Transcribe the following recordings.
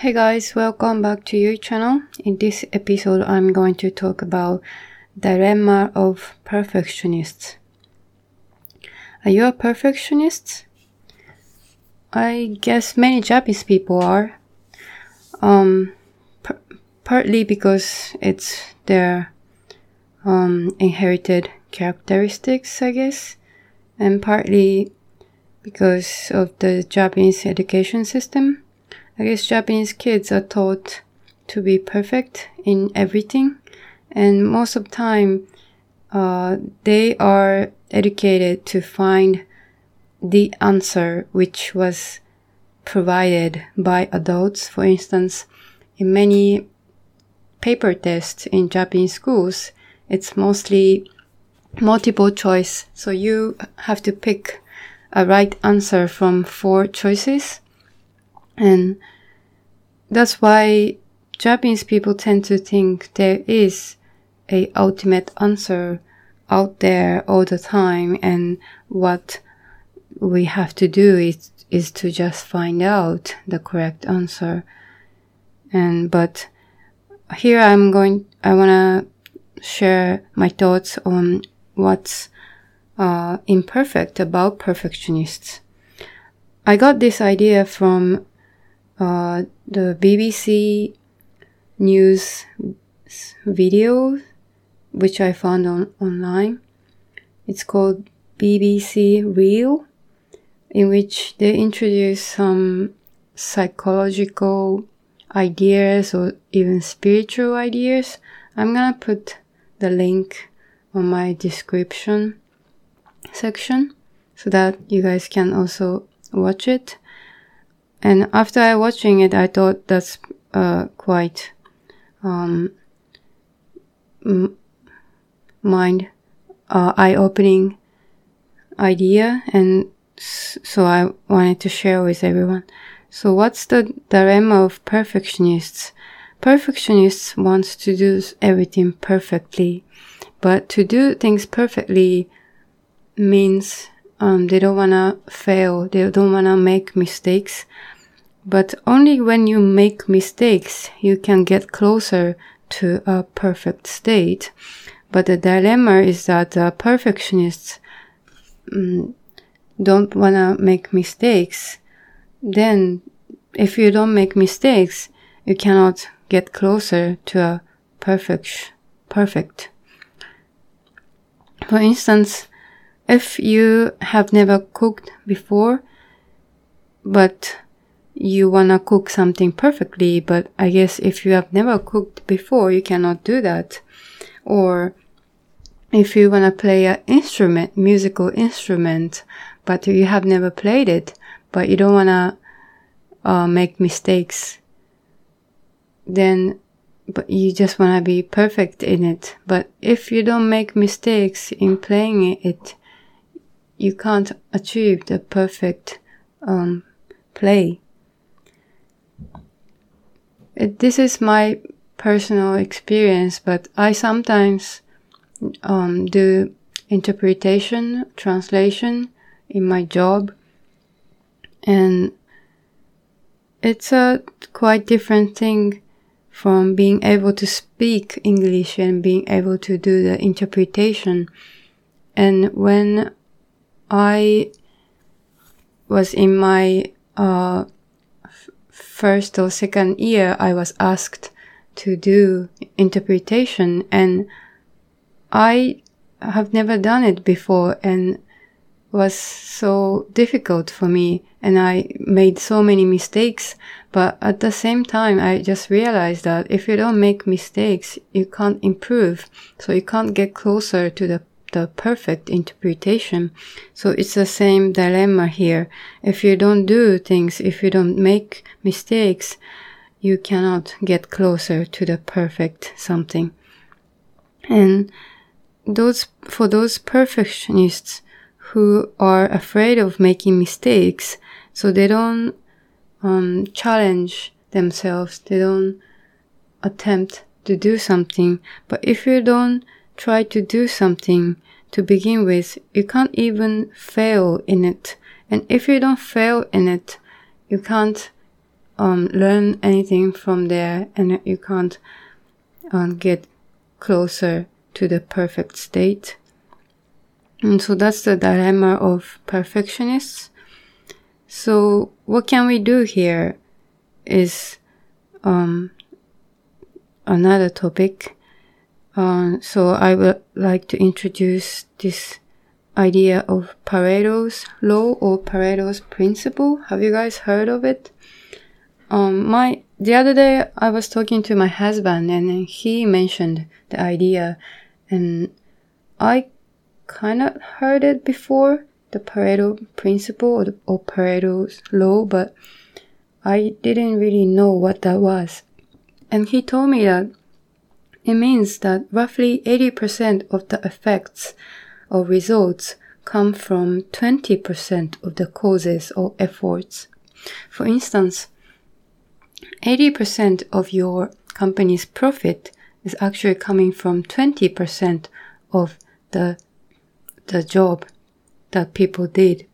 Hey guys, welcome back to your channel. In this episode, I'm going to talk about dilemma of perfectionists. Are you a perfectionist? I guess many Japanese people are. Partly because it's their inherited characteristics, I guess, and partly because of the Japanese education system.I guess Japanese kids are taught to be perfect in everything, and most of the time they are educated to find the answer which was provided by adults. For instance, in many paper tests in Japanese schools, it's mostly multiple choice, so you have to pick a right answer from four choices.And that's why Japanese people tend to think there is a ultimate answer out there all the time, and what we have to do is to just find out the correct answer. But here I want to share my thoughts on what's imperfect about perfectionists. I got this idea from the BBC news video, which I found online. It's called BBC Real, in which they introduce some psychological ideas or even spiritual ideas. I'm gonna put the link on my description section so that you guys can also watch it.And after watching it, I thought that's quite eye-opening idea, and so I wanted to share with everyone. So what's the dilemma of perfectionists? Perfectionists wants to do everything perfectly, but to do things perfectly means they don't want to fail, they don't want to make mistakes. But only when you make mistakes, you can get closer to a perfect state. But the dilemma is that perfectionists don't want to make mistakes. Then, if you don't make mistakes, you cannot get closer to a perfect. For instance,If you have never cooked before, but you want to cook something perfectly, but I guess if you have never cooked before, you cannot do that. Or if you want to play an instrument, musical instrument, but you have never played it, but you don't want to make mistakes, then but you just want to be perfect in it. But if you don't make mistakes in playing it,You can't achieve the perfect play. This is my personal experience, but I sometimes do interpretation, translation in my job, and it's a quite different thing from being able to speak English and being able to do the interpretation. And when I was in my first or second year, I was asked to do interpretation, and I have never done it before, and was so difficult for me, and I made so many mistakes. But at the same time, I just realized that if you don't make mistakes, you can't improve, so you can't get closer to the perfect interpretation. So it's the same dilemma here. If you don't do things, if you don't make mistakes, you cannot get closer to the perfect something. And for those perfectionists who are afraid of making mistakes, so they don't challenge themselves, they don't attempt to do something. But if you don't try to do something to begin with, you can't even fail in it. And if you don't fail in it, you can't learn anything from there, and you can't get closer to the perfect state. And so that's the dilemma of perfectionists. So what can we do here is another topic. So I would like to introduce this idea of Pareto's Law or Pareto's Principle. Have you guys heard of it? The other day I was talking to my husband and he mentioned the idea, and I kind of heard it before, the Pareto Principle or Pareto's Law, but I didn't really know what that was. And he told me that it means that roughly 80% of the effects or results come from 20% of the causes or efforts. For instance, 80% of your company's profit is actually coming from 20% of the job that people did,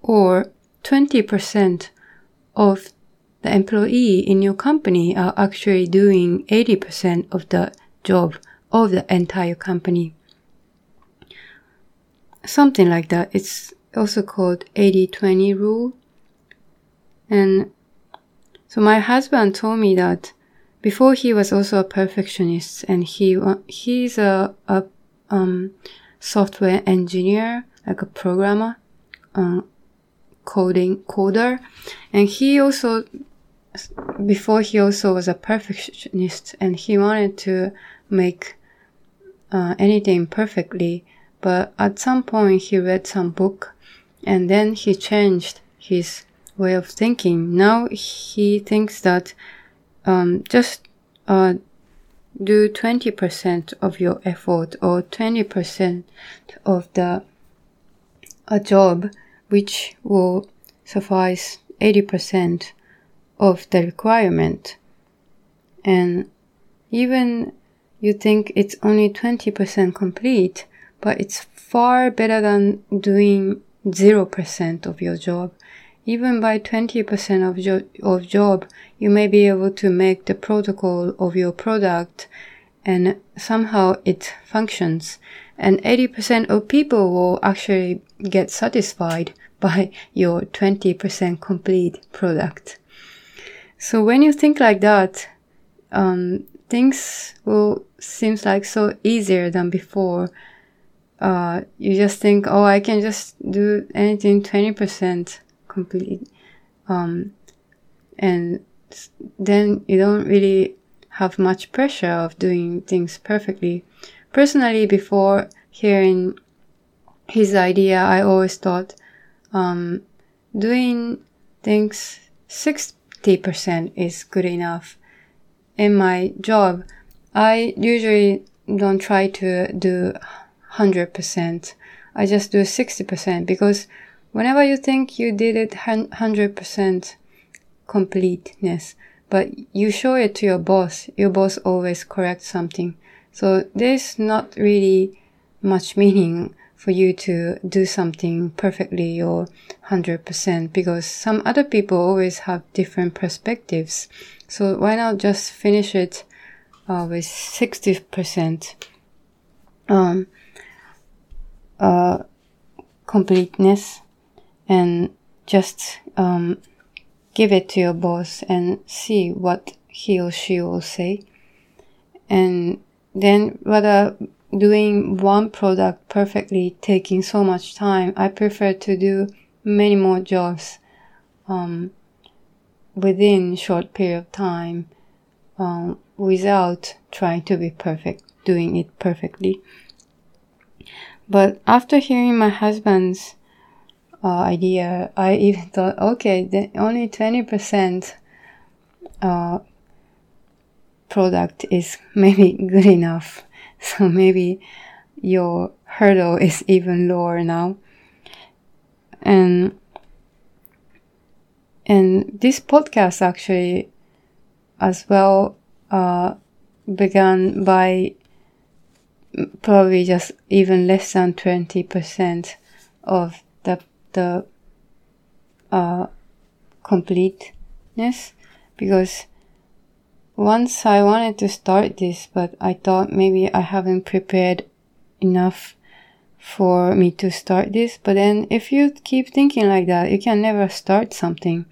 or 20% of the employee in your company are actually doing 80% of the job of the entire company. Something like that. It's also called 80-20 rule. And so my husband told me that before he was also a perfectionist, and he's a software engineer, like a programmer, coder, and he also was a perfectionist, and he wanted to make anything perfectly. But at some point he read some book, and then he changed his way of thinking. Now he thinks that just do 20% of your effort or 20% of a job, which will suffice 80% of the requirement. And even you think it's only 20% complete, but it's far better than doing 0% of your job. Even by 20% of job, you may be able to make the protocol of your product and somehow it functions. And 80% of people will actually get satisfied by your 20% complete product. So when you think like that, things will seem like so easier than before. You just think, oh, I can just do anything 20%. Complete, and then you don't really have much pressure of doing things perfectly. Personally, before hearing his idea, I always thought doing things 60% is good enough. In my job, I usually don't try to do 100%. I just do 60%, because whenever you think you did it 100% completeness, but you show it to your boss always corrects something. So there's not really much meaning for you to do something perfectly or 100%, because some other people always have different perspectives. So why not just finish it with 60% completeness? And just give it to your boss and see what he or she will say. And then rather doing one product perfectly taking so much time, I prefer to do many more jobs within short period of time without trying to be perfect, doing it perfectly. But after hearing my husband's idea, I even thought, okay, then only 20% product is maybe good enough. So maybe your hurdle is even lower now. And this podcast actually as well began by probably just even less than 20% of the completeness Yes, because once I wanted to start this, but I thought maybe I haven't prepared enough for me to start this. But then if you keep thinking like that, you can never start something.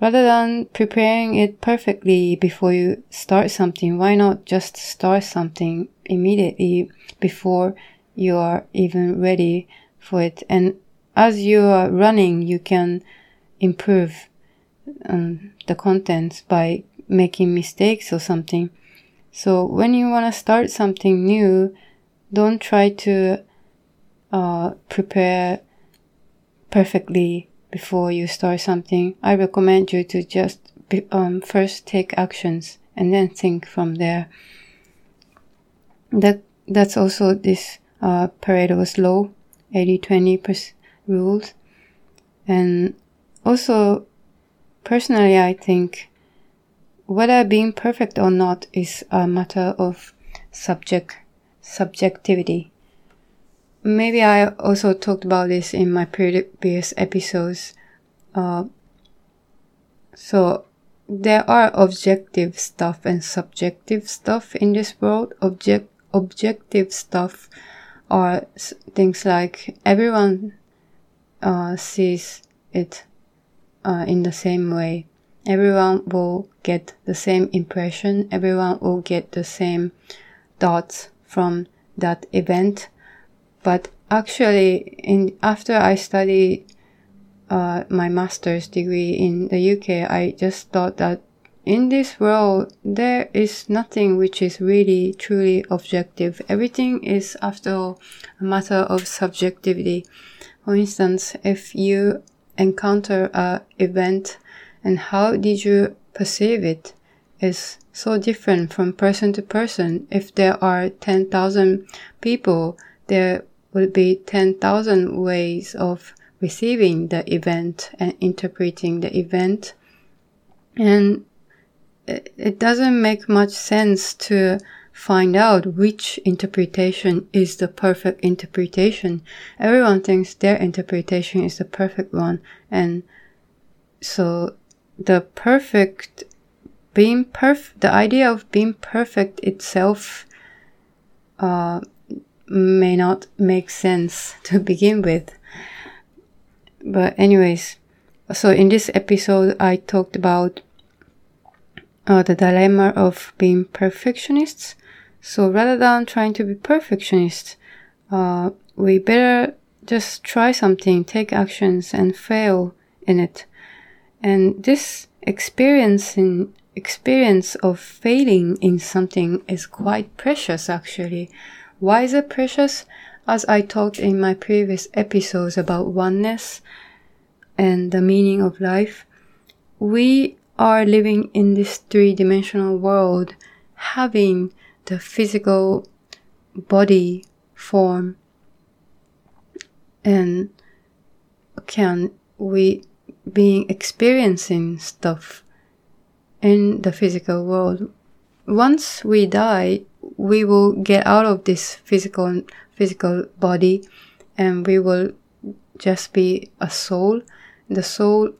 Rather than preparing it perfectly before you start something, why not just start something immediately before you are even ready for it? And as you are running, you can improve the contents by making mistakes or something. So when you want to start something new, don't try to prepare perfectly before you start something. I recommend you to just first take actions and then think from there. That's also this Pareto's Law, 80-20 rules. And also, personally, I think whether being perfect or not is a matter of subjectivity. Maybe I also talked about this in my previous episodes. So there are objective stuff and subjective stuff in this world. Objective stuff are things like everyone sees it in the same way. Everyone will get the same impression. Everyone will get the same thoughts from that event. But actually, after I studied my master's degree in the UK, I just thought that in this world, there is nothing which is really, truly objective. Everything is, after all, a matter of subjectivity. For instance, if you encounter an event and how did you perceive it is so different from person to person. If there are 10,000 people, there will be 10,000 ways of receiving the event and interpreting the event. And it doesn't make much sense to find out which interpretation is the perfect interpretation. Everyone thinks their interpretation is the perfect one. And so the idea of being perfect itself, may not make sense to begin with. But anyways, so in this episode I talked about the dilemma of being perfectionists. So rather than trying to be perfectionists, we better just try something, take actions and fail in it. And this experience of failing in something is quite precious actually. Why is it precious? As I talked in my previous episodes about oneness and the meaning of life, we are living in this three-dimensional world, having the physical body form, and can we be experiencing stuff in the physical world. Once we die, we will get out of this physical body and we will just be a soul. The soul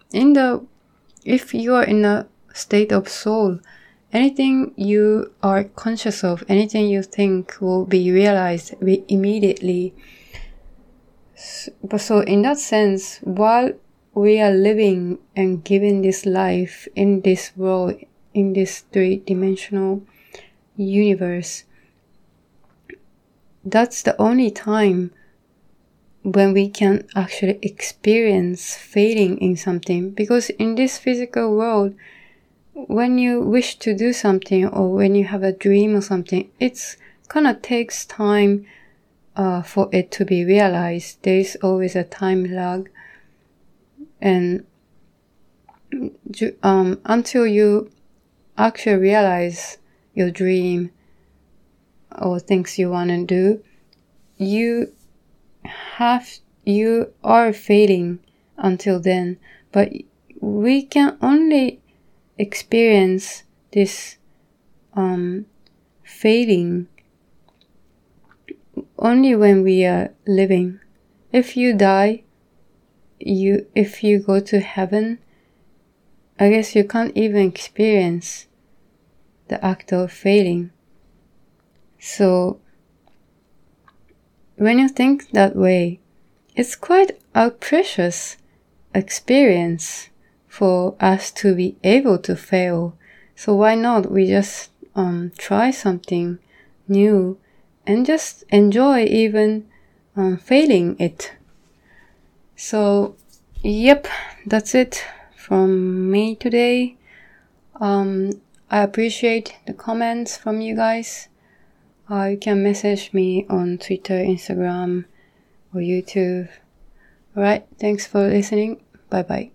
if you are in a state of soul, anything you are conscious of, anything you think will be realized immediately. So in that sense, while we are living and giving this life in this world, in this three-dimensional universe, that's the only time when we can actually experience failing in something. Because in this physical world, when you wish to do something or when you have a dream or something, it's kind of takes time for it to be realized. There is always a time lag, and until you actually realize your dream or things you want to do, you are failing until then. But we can only experience this failing only when we are living. If you die, if you go to heaven, I guess you can't even experience the act of failing. So, when you think that way, it's quite a precious experience for us to be able to fail. So why not we just try something new and just enjoy even failing it. So, yep, that's it from me today. I appreciate the comments from you guys. You can message me on Twitter, Instagram, or YouTube. Alright, thanks for listening. Bye bye.